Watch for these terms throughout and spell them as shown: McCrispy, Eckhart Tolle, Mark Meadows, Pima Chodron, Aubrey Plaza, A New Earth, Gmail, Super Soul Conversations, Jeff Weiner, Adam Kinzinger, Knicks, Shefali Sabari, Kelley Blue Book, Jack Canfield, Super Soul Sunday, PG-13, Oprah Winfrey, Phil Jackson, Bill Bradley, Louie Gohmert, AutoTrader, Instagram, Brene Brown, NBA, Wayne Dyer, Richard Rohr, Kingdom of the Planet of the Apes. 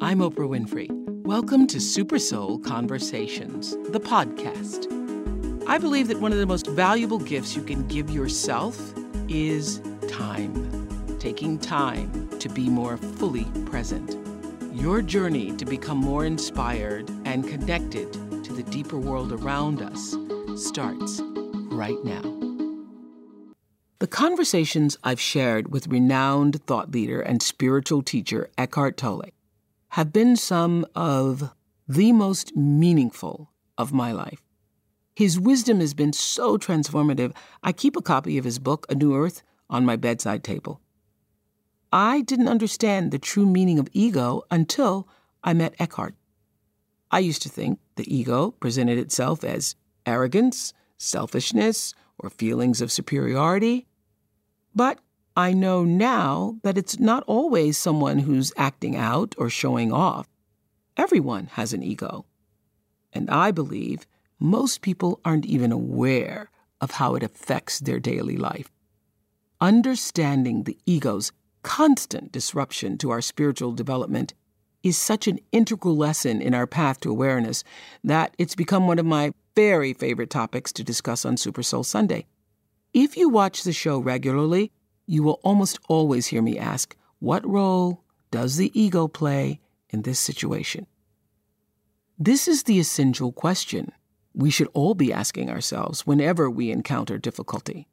I'm Oprah Winfrey. Welcome to Super Soul Conversations, the podcast. I believe that one of the most valuable gifts you can give yourself is time. Taking time to be more fully present. Your journey to become more inspired and connected to the deeper world around us starts right now. The conversations I've shared with renowned thought leader and spiritual teacher Eckhart Tolle have been some of the most meaningful of my life. His wisdom has been so transformative. I keep a copy of his book, A New Earth, on my bedside table. I didn't understand the true meaning of ego until I met Eckhart. I used to think the ego presented itself as arrogance, selfishness, or feelings of superiority. But I know now that it's not always someone who's acting out or showing off. Everyone has an ego. And I believe most people aren't even aware of how it affects their daily life. Understanding the ego's constant disruption to our spiritual development is such an integral lesson in our path to awareness that it's become one of my very favorite topics to discuss on Super Soul Sunday. If you watch the show regularly, you will almost always hear me ask, what role does the ego play in this situation? This is the essential question we should all be asking ourselves whenever we encounter difficulty.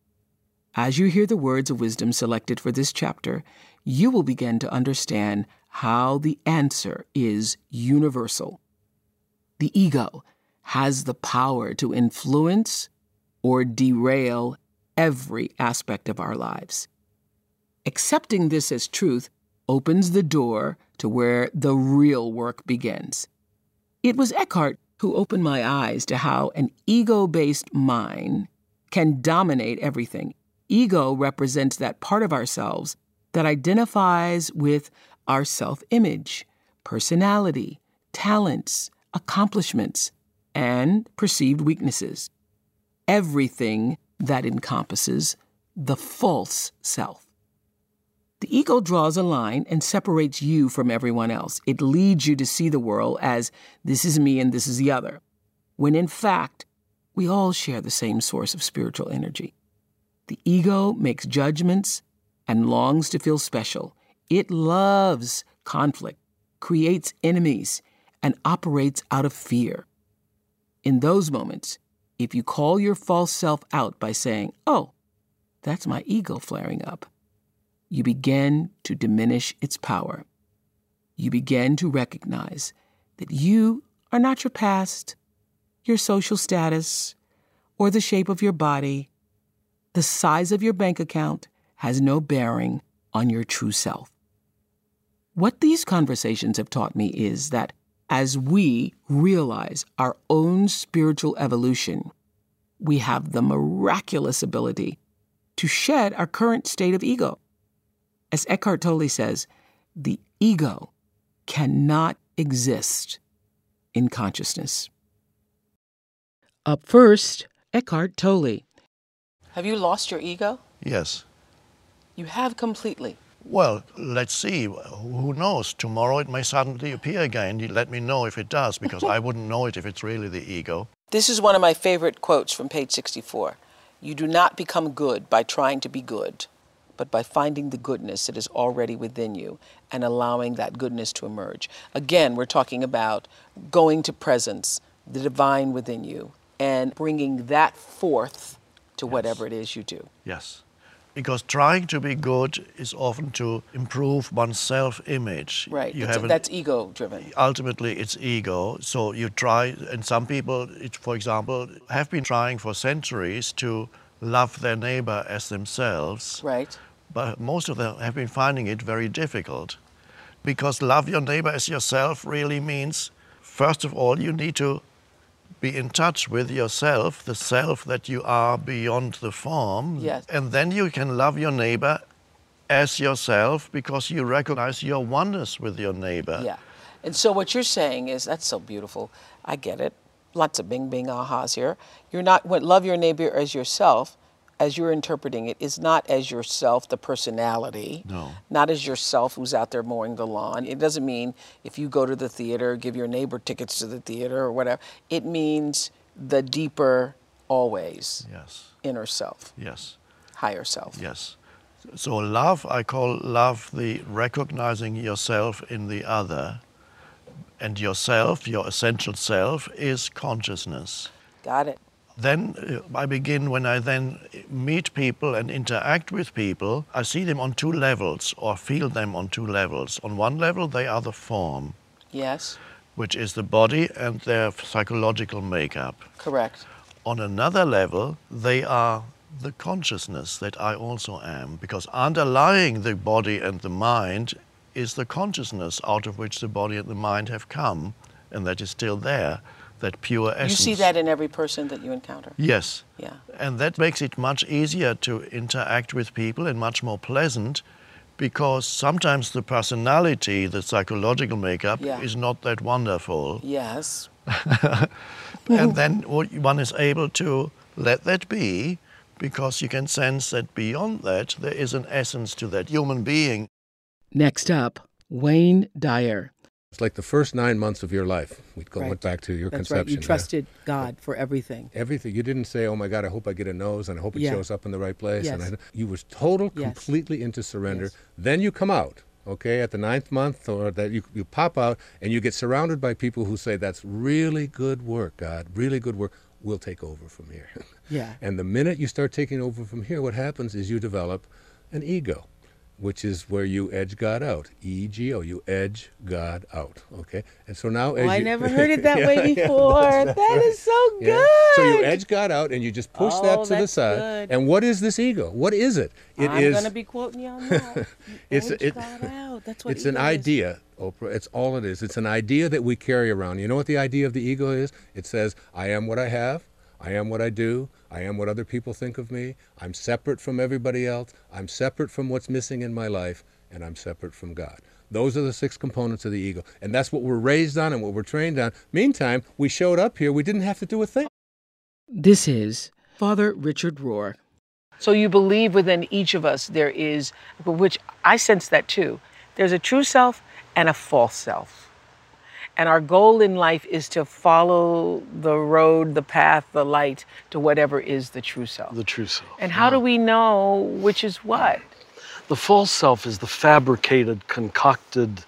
As you hear the words of wisdom selected for this chapter, you will begin to understand how the answer is universal. The ego has the power to influence or derail every aspect of our lives. Accepting this as truth opens the door to where the real work begins. It was Eckhart who opened my eyes to how an ego-based mind can dominate everything. Ego represents that part of ourselves that identifies with our self-image, personality, talents, accomplishments, and perceived weaknesses. Everything that encompasses the false self. The ego draws a line and separates you from everyone else. It leads you to see the world as this is me and this is the other, when in fact, we all share the same source of spiritual energy. The ego makes judgments and longs to feel special. It loves conflict, creates enemies, and operates out of fear. In those moments, if you call your false self out by saying, oh, that's my ego flaring up, you begin to diminish its power. You begin to recognize that you are not your past, your social status, or the shape of your body. The size of your bank account has no bearing on your true self. What these conversations have taught me is that as we realize our own spiritual evolution, we have the miraculous ability to shed our current state of ego. As Eckhart Tolle says, the ego cannot exist in consciousness. Up first, Eckhart Tolle. Have you lost your ego? Yes. You have completely? Well, let's see. Who knows? Tomorrow it may suddenly appear again. You let me know if it does, because I wouldn't know it if it's really the ego. This is one of my favorite quotes from page 64. You do not become good by trying to be good, but by finding the goodness that is already within you and allowing that goodness to emerge. Again, we're talking about going to presence, the divine within you, and bringing that forth to whatever it is you do. Yes. Because trying to be good is often to improve one's self-image. Right, that's ego-driven. Ultimately, it's ego. So you try, and some people, for example, have been trying for centuries to love their neighbor as themselves. Right. But most of them have been finding it very difficult. Because love your neighbor as yourself really means, first of all, you need to be in touch with yourself, the self that you are beyond the form. Yes. And then you can love your neighbor as yourself because you recognize your oneness with your neighbor. Yeah. And so what you're saying is, that's so beautiful. I get it. Lots of bing, bing, ahas here. You're not, love your neighbor as yourself, as you're interpreting it, is not as yourself, the personality, not as yourself who's out there mowing the lawn. It doesn't mean if you go to the theater, give your neighbor tickets to the theater or whatever. It means the deeper, always, inner self, higher self. Yes. So love, I call love the recognizing yourself in the other, and yourself, your essential self, is consciousness. Got it. Then I begin, when I then meet people and interact with people, I see them on two levels or feel them on two levels. On one level, they are the form. Yes. Which is the body and their psychological makeup. Correct. On another level, they are the consciousness that I also am, because underlying the body and the mind is the consciousness out of which the body and the mind have come, and that is still there. That pure essence. You see that in every person that you encounter? Yes. Yeah. And that makes it much easier to interact with people and much more pleasant, because sometimes the personality, the psychological makeup, is not that wonderful. Yes. And then one is able to let that be, because you can sense that beyond that, there is an essence to that human being. Next up, Wayne Dyer. It's like the first 9 months of your life. We went back to your conception. Right. You trusted God for everything. Everything. You didn't say, oh, my God, I hope I get a nose, and I hope it shows up in the right place. Yes. And you were completely into surrender. Yes. Then you come out, at the 9th month, or that you pop out, and you get surrounded by people who say, that's really good work, God, really good work. We'll take over from here. Yeah. And the minute you start taking over from here, what happens is you develop an ego, which is where you edge God out, E-G-O, you edge God out, okay? And so now... I never heard it that way before. That is so good. Yeah. So you edge God out and you just push that to the side. Good. And what is this ego? What is it? I'm going to be quoting you on that. God out. That's what it's an idea, Oprah. It's all it is. It's an idea that we carry around. You know what the idea of the ego is? It says, I am what I have. I am what I do. I am what other people think of me. I'm separate from everybody else. I'm separate from what's missing in my life, and I'm separate from God. Those are the 6 components of the ego, and that's what we're raised on and what we're trained on. Meantime, we showed up here. We didn't have to do a thing. This is Father Richard Rohr. So you believe within each of us there is, which I sense that too, there's a true self and a false self. And our goal in life is to follow the road, the path, the light to whatever is the true self. The true self. And how do we know which is what? The false self is the fabricated, concocted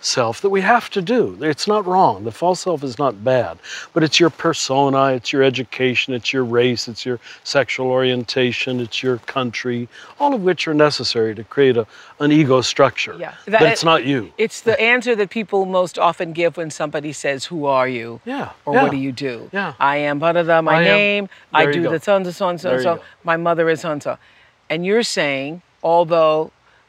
self that we have to do. It's not wrong. The false self is not bad. But it's your persona, it's your education, it's your race, it's your sexual orientation, it's your country, all of which are necessary to create an ego structure. Yeah. But it's not you. It's the answer that people most often give when somebody says, who are you? Yeah. Or what do you do? Yeah. I am my name. I do the so-and-so. My mother is so-and-so. And you're saying,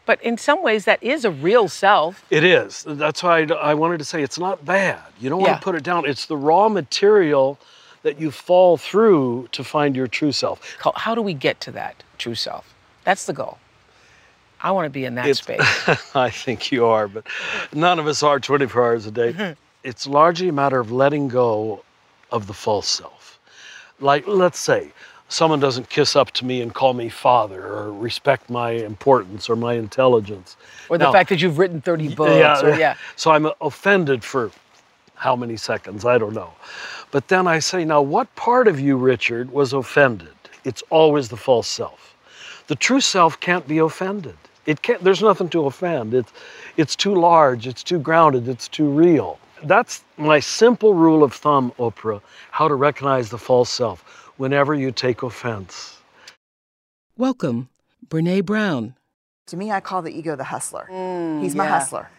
but in some ways, that is a real self. It is. That's why I wanted to say it's not bad. You don't want to put it down. It's the raw material that you fall through to find your true self. How do we get to that true self? That's the goal. I want to be in that space. I think you are, but none of us are 24 hours a day. It's largely a matter of letting go of the false self. Like, let's say, someone doesn't kiss up to me and call me father or respect my importance or my intelligence. Or the fact that you've written 30 books. Yeah, so I'm offended for how many seconds, I don't know. But then I say, now what part of you, Richard, was offended? It's always the false self. The true self can't be offended. It can't. There's nothing to offend. It's too large. It's too grounded. It's too real. That's my simple rule of thumb, Oprah, how to recognize the false self whenever you take offense. Welcome, Brene Brown. To me, I call the ego the hustler. He's my hustler.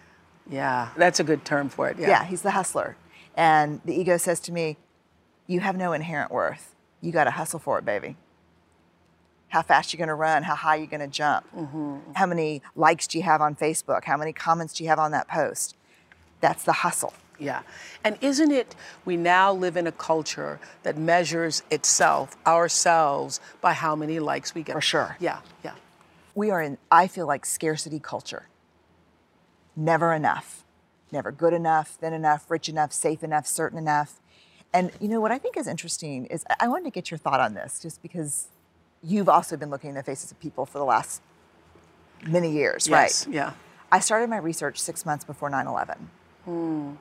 Yeah, that's a good term for it. Yeah, he's the hustler. And the ego says to me, you have no inherent worth. You got to hustle for it, baby. How fast you're going to run, how high you're going to jump, how many likes do you have on Facebook, how many comments do you have on that post? That's the hustle. Yeah. And isn't it, we now live in a culture that measures itself, ourselves, by how many likes we get. For sure. Yeah, yeah. We are in, I feel like, scarcity culture. Never enough. Never good enough, thin enough, rich enough, safe enough, certain enough. And you know what I think is interesting is, I wanted to get your thought on this, just because you've also been looking in the faces of people for the last many years, yes, right? Yeah. I started my research 6 months before 9/11.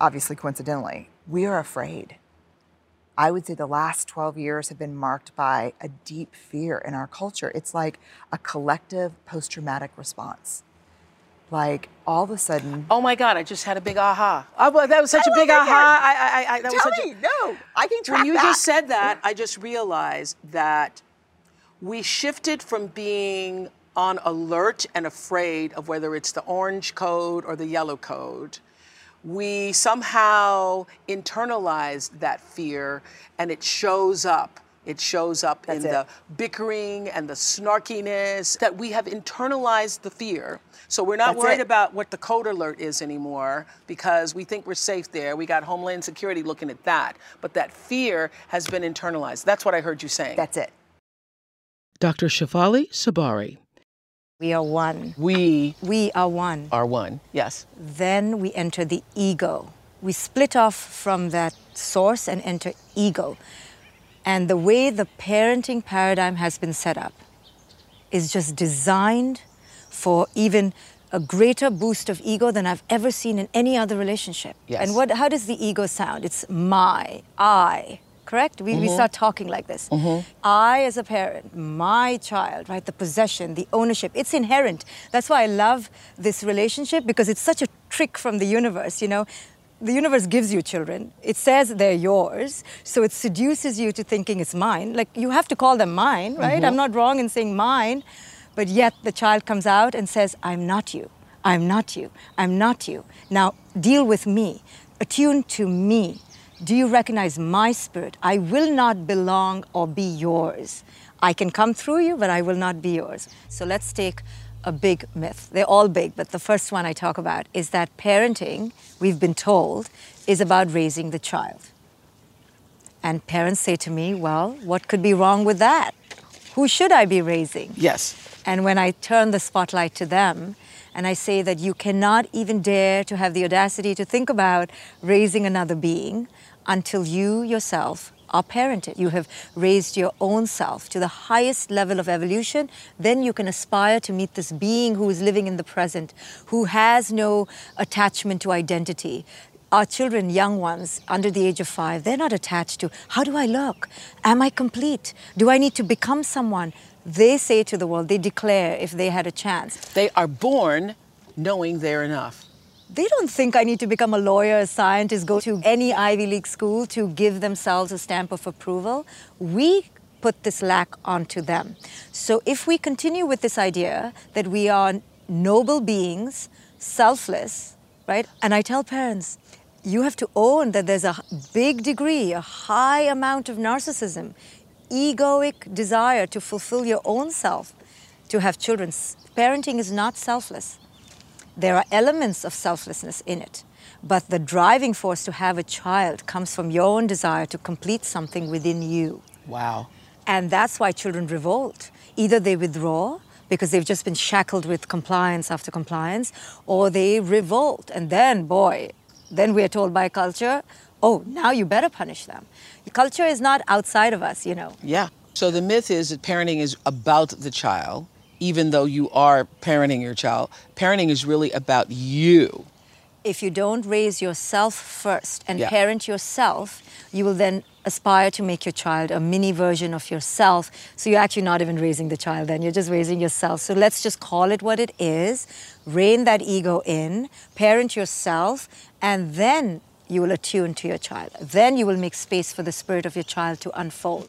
Obviously, coincidentally, we are afraid. I would say the last 12 years have been marked by a deep fear in our culture. It's like a collective post-traumatic response. Like, all of a sudden... Oh, my God, I just had a big aha. Oh, that was such a big aha. I can track that. When you just said that, I just realized that we shifted from being on alert and afraid of whether it's the orange code or the yellow code. We somehow internalized that fear, and it shows up. It shows up in the bickering and the snarkiness, that we have internalized the fear. So we're not worried about what the code alert is anymore, because we think we're safe there. We got Homeland Security looking at that. But that fear has been internalized. That's what I heard you saying. That's it. Dr. Shefali Sabari. We are one. We are one. Are one, yes. Then we enter the ego. We split off from that source and enter ego. And the way the parenting paradigm has been set up is just designed for even a greater boost of ego than I've ever seen in any other relationship. Yes. And how does the ego sound? It's my, I, correct? We start talking like this. I as a parent, my child, right? The possession, the ownership, it's inherent. That's why I love this relationship, because it's such a trick from the universe, you know? The universe gives you children. It says they're yours, so it seduces you to thinking it's mine. Like, you have to call them mine, right? I'm not wrong in saying mine, but yet the child comes out and says, I'm not you, I'm not you, I'm not you. Now, deal with me, attune to me. Do you recognize my spirit? I will not belong or be yours. I can come through you, but I will not be yours. So let's take a big myth. They're all big, but the first one I talk about is that parenting, we've been told, is about raising the child. And parents say to me, well, what could be wrong with that? Who should I be raising? Yes. And when I turn the spotlight to them, and I say that you cannot even dare to have the audacity to think about raising another being until you yourself are parented. You have raised your own self to the highest level of evolution, then you can aspire to meet this being who is living in the present, who has no attachment to identity. Our children, young ones, under the age of 5, they're not attached to, how do I look? Am I complete? Do I need to become someone? They say to the world, they declare if they had a chance. They are born knowing they're enough. They don't think I need to become a lawyer, a scientist, go to any Ivy League school to give themselves a stamp of approval. We put this lack onto them. So if we continue with this idea that we are noble beings, selfless, right? And I tell parents, you have to own that there's a big degree, a high amount of narcissism, egoic desire to fulfill your own self, to have children. Parenting is not selfless. There are elements of selflessness in it, but the driving force to have a child comes from your own desire to complete something within you. Wow. And that's why children revolt. Either they withdraw because they've just been shackled with compliance after compliance, or they revolt. And then, boy, then we are told by culture, oh, now you better punish them. Culture is not outside of us, you know. Yeah. So the myth is that parenting is about the child. Even though you are parenting your child, parenting is really about you. if you don't raise yourself first and parent yourself, you will then aspire to make your child a mini version of yourself. So you're actually not even raising the child then, you're just raising yourself. So let's just call it what it is, rein that ego in, parent yourself, and then you will attune to your child. Then you will make space for the spirit of your child to unfold.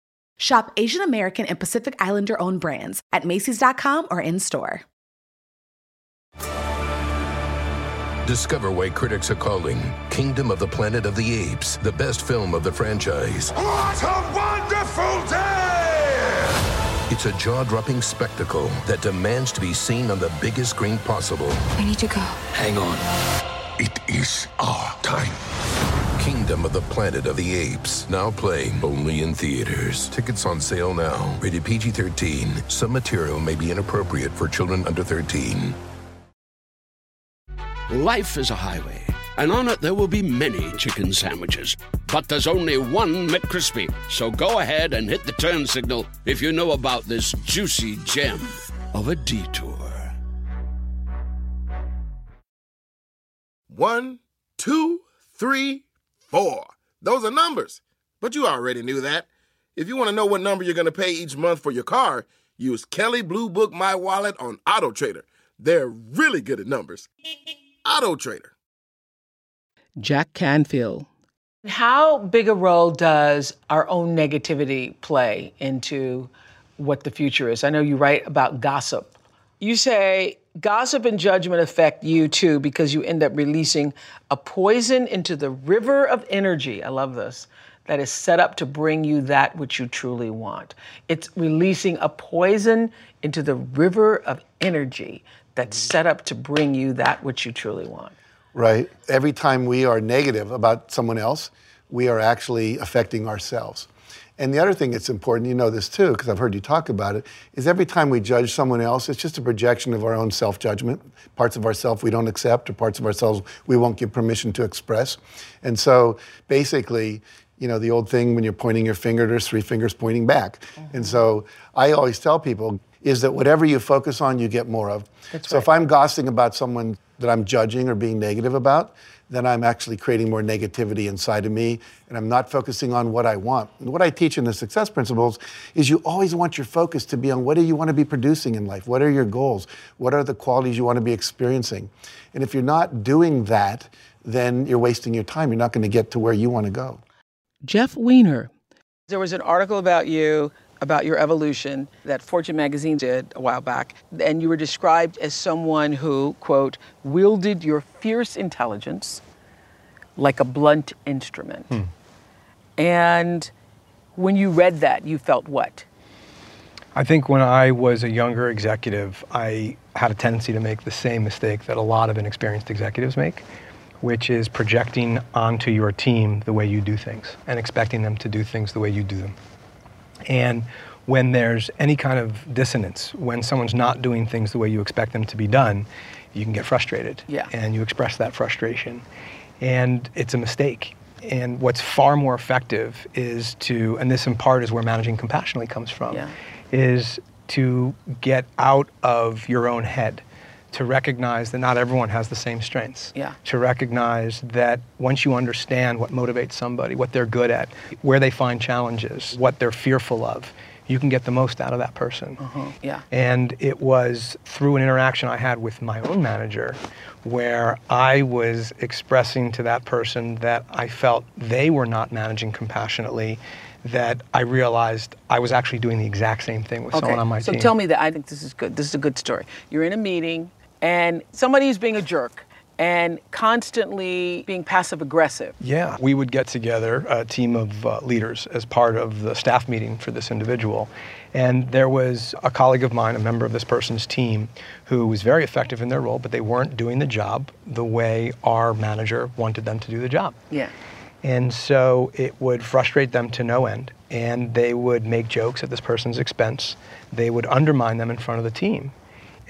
Shop Asian American and Pacific Islander-owned brands at Macy's.com or in-store. Discover why critics are calling Kingdom of the Planet of the Apes the best film of the franchise. What a wonderful day! It's a jaw-dropping spectacle that demands to be seen on the biggest screen possible. I need to go. Hang on. It is our time. Kingdom of the Planet of the Apes. Now playing only in theaters. Tickets on sale now. Rated PG-13. Some material may be inappropriate for children under 13. Life is a highway, and on it there will be many chicken sandwiches. But there's only one McCrispy, so go ahead and hit the turn signal if you know about this juicy gem of a detour. One, two, three, four. Those are numbers, but you already knew that. If you want to know what number you're going to pay each month for your car, use Kelley Blue Book My Wallet on AutoTrader. They're really good at numbers. AutoTrader. Jack Canfield. How big a role does our own negativity play into what the future is? I know you write about gossip. You say gossip and judgment affect you too because you end up releasing a poison into the river of energy. I love this. That is set up to bring you that which you truly want. It's releasing a poison into the river of energy. That's set up to bring you that which you truly want. Right. Every time we are negative about someone else, we are actually affecting ourselves. And the other thing that's important, you know this too, because I've heard you talk about it, is every time we judge someone else, it's just a projection of our own self-judgment. Parts of ourselves we don't accept, or parts of ourselves we won't give permission to express. And so basically, you know, the old thing when you're pointing your finger, there's three fingers pointing back. Mm-hmm. And so I always tell people, is that whatever you focus on, you get more of. That's so right. If I'm gossiping about someone that I'm judging or being negative about, then I'm actually creating more negativity inside of me, and I'm not focusing on what I want. And what I teach in the Success Principles is you always want your focus to be on what do you want to be producing in life? What are your goals? What are the qualities you want to be experiencing? And if you're not doing that, then you're wasting your time. You're not going to get to where you want to go. Jeff Weiner. There was an article about you, about your evolution, that Fortune magazine did a while back. And you were described as someone who, quote, wielded your fierce intelligence like a blunt instrument. Hmm. And when you read that, you felt what? I think when I was a younger executive, I had a tendency to make the same mistake that a lot of inexperienced executives make, which is projecting onto your team the way you do things and expecting them to do things the way you do them. And when there's any kind of dissonance, when someone's not doing things the way you expect them to be done, you can get frustrated. Yeah. And you express that frustration. And it's a mistake. And what's far more effective is to, and this in part is where managing compassionately comes from, is to get out of your own head, to recognize that not everyone has the same strengths, to recognize that once you understand what motivates somebody, what they're good at, where they find challenges, what they're fearful of, you can get the most out of that person. And it was through an interaction I had with my own manager where I was expressing to that person that I felt they were not managing compassionately, that I realized I was actually doing the exact same thing with someone on my team. So tell me that. I think this is good. This is a good story. You're in a meeting, and somebody's being a jerk, and constantly being passive aggressive. Yeah, we would get together a team of leaders as part of the staff meeting for this individual. And there was a colleague of mine, a member of this person's team, who was very effective in their role, but they weren't doing the job the way our manager wanted them to do the job. Yeah. And so it would frustrate them to no end, and they would make jokes at this person's expense. They would undermine them in front of the team.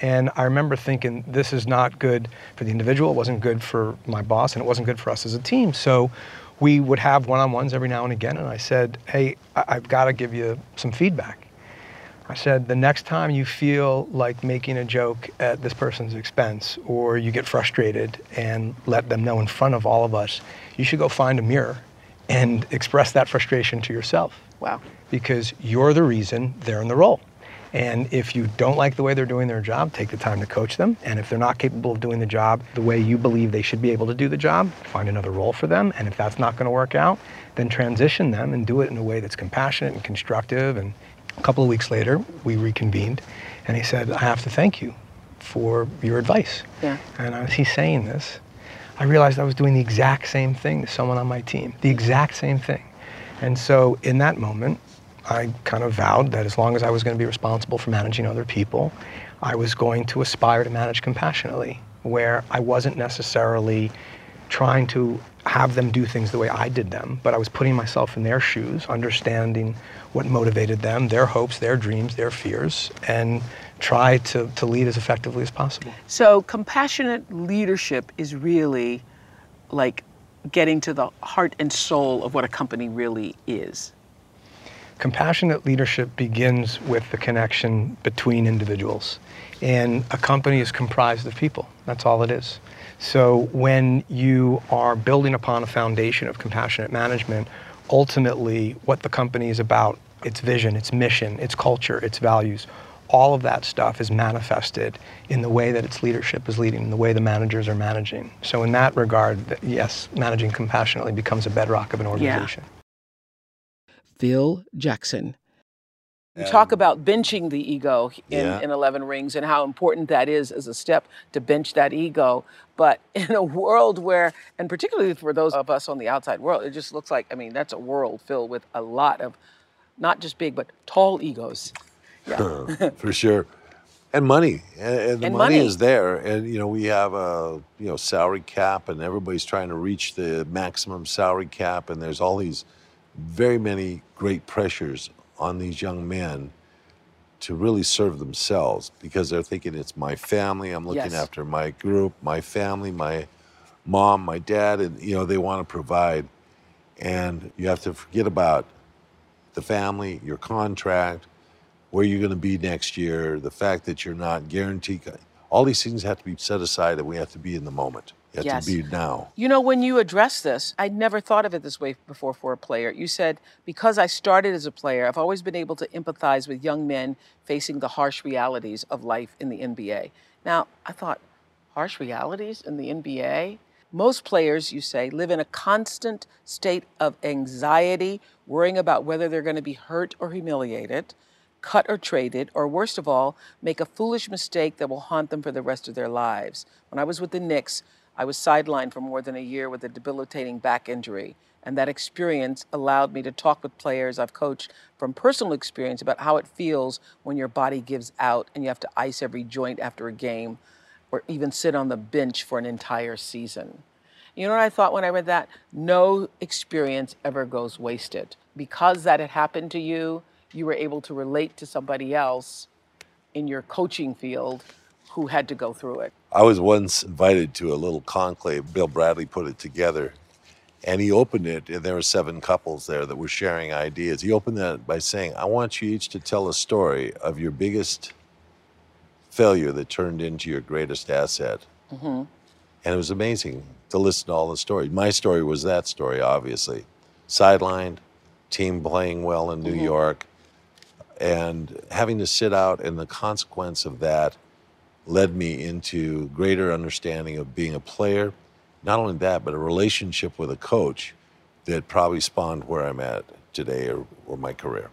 And I remember thinking, this is not good for the individual, it wasn't good for my boss, and it wasn't good for us as a team. So we would have one-on-ones every now and again, and I said, hey, I've got to give you some feedback. I said, the next time you feel like making a joke at this person's expense, or you get frustrated and let them know in front of all of us, you should go find a mirror and express that frustration to yourself. Wow. Because you're the reason they're in the role. And if you don't like the way they're doing their job, take the time to coach them. And if they're not capable of doing the job the way you believe they should be able to do the job, find another role for them. And if that's not going to work out, then transition them and do it in a way that's compassionate and constructive. And a couple of weeks later, we reconvened, and he said, I have to thank you for your advice. Yeah. And as he's saying this, I realized I was doing the exact same thing to someone on my team, the exact same thing. And so in that moment, I kind of vowed that as long as I was going to be responsible for managing other people, I was going to aspire to manage compassionately, where I wasn't necessarily trying to have them do things the way I did them, but I was putting myself in their shoes, understanding what motivated them, their hopes, their dreams, their fears, and try to lead as effectively as possible. So compassionate leadership is really like getting to the heart and soul of what a company really is. Compassionate leadership begins with the connection between individuals. And a company is comprised of people. That's all it is. So when you are building upon a foundation of compassionate management, ultimately what the company is about, its vision, its mission, its culture, its values, all of that stuff is manifested in the way that its leadership is leading, in the way the managers are managing. So in that regard, yes, managing compassionately becomes a bedrock of an organization. Yeah. Phil Jackson. You talk about benching the ego in 11 Rings and how important that is as a step to bench that ego. But in a world where, and particularly for those of us on the outside world, it just looks like, I mean, that's a world filled with a lot of not just big, but tall egos. Yeah. For sure. And money. And the money is there. And, you know, we have a, you know, salary cap, and everybody's trying to reach the maximum salary cap. And there's all these very many great pressures on these young men to really serve themselves, because they're thinking it's my family, I'm looking after my group, my family, my mom, my dad, and you know, they want to provide. And you have to forget about the family, your contract, where you're going to be next year, the fact that you're not guaranteed. All these things have to be set aside, and we have to be in the moment. You have to be now. You know, when you address this, I'd never thought of it this way before for a player. You said, because I started as a player, I've always been able to empathize with young men facing the harsh realities of life in the NBA. Now, I thought, harsh realities in the NBA? Most players, you say, live in a constant state of anxiety, worrying about whether they're going to be hurt or humiliated, cut or traded, or worst of all, make a foolish mistake that will haunt them for the rest of their lives. When I was with the Knicks, I was sidelined for more than a year with a debilitating back injury, and that experience allowed me to talk with players I've coached from personal experience about how it feels when your body gives out and you have to ice every joint after a game or even sit on the bench for an entire season. You know what I thought when I read that? No experience ever goes wasted. Because that had happened to you, you were able to relate to somebody else in your coaching field who had to go through it. I was once invited to a little conclave. Bill Bradley put it together, and he opened it, and there were 7 couples there that were sharing ideas. He opened that by saying, I want you each to tell a story of your biggest failure that turned into your greatest asset. Mm-hmm. And it was amazing to listen to all the stories. My story was that story, obviously. Sidelined, team playing well in New York, and having to sit out, and the consequence of that led me into greater understanding of being a player. Not only that, but a relationship with a coach that probably spawned where I'm at today, or my career.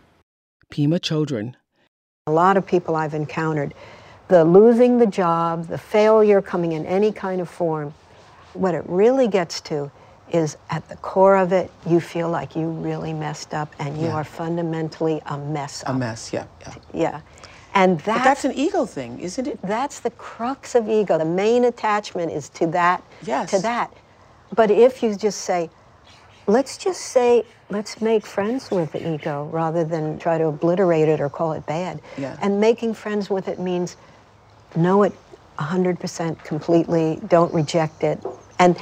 Pima Chodron. A lot of people I've encountered, the losing the job, the failure coming in any kind of form, What it really gets to is at the core of it, you feel like you really messed up and you are fundamentally a mess up. A mess, yeah. And that's an ego thing, isn't it? That's the crux of ego. The main attachment is to that. Yes. To that. But if you just say, let's make friends with the ego rather than try to obliterate it or call it bad. Yeah. And making friends with it means know it 100% completely, don't reject it. And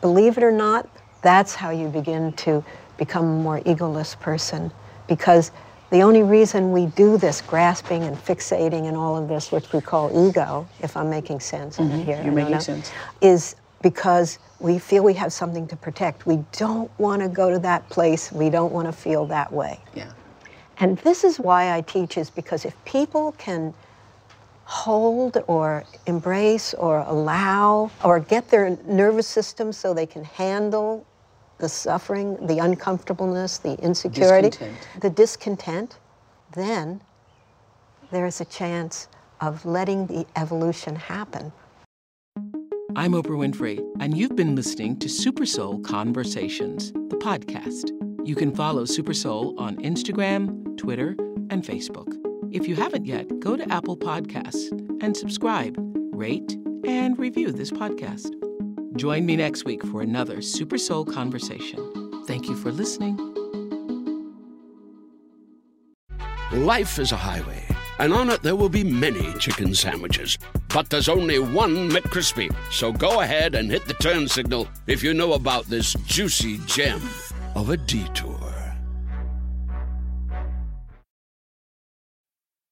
believe it or not, that's how you begin to become a more egoless person, because the only reason we do this grasping and fixating and all of this, which we call ego, if I'm making sense here, you're making sense, is because we feel we have something to protect. We don't want to go to that place. We don't want to feel that way. Yeah. And this is why I teach, is because if people can hold or embrace or allow or get their nervous system so they can handle the suffering, the uncomfortableness, the insecurity, the discontent, then there is a chance of letting the evolution happen. I'm Oprah Winfrey, and you've been listening to Super Soul Conversations, the podcast. You can follow Super Soul on Instagram, Twitter, and Facebook. If you haven't yet, go to Apple Podcasts and subscribe, rate, and review this podcast. Join me next week for another Super Soul Conversation. Thank you for listening. Life is a highway, and on it there will be many chicken sandwiches. But there's only one McCrispy, so go ahead and hit the turn signal if you know about this juicy gem of a detour.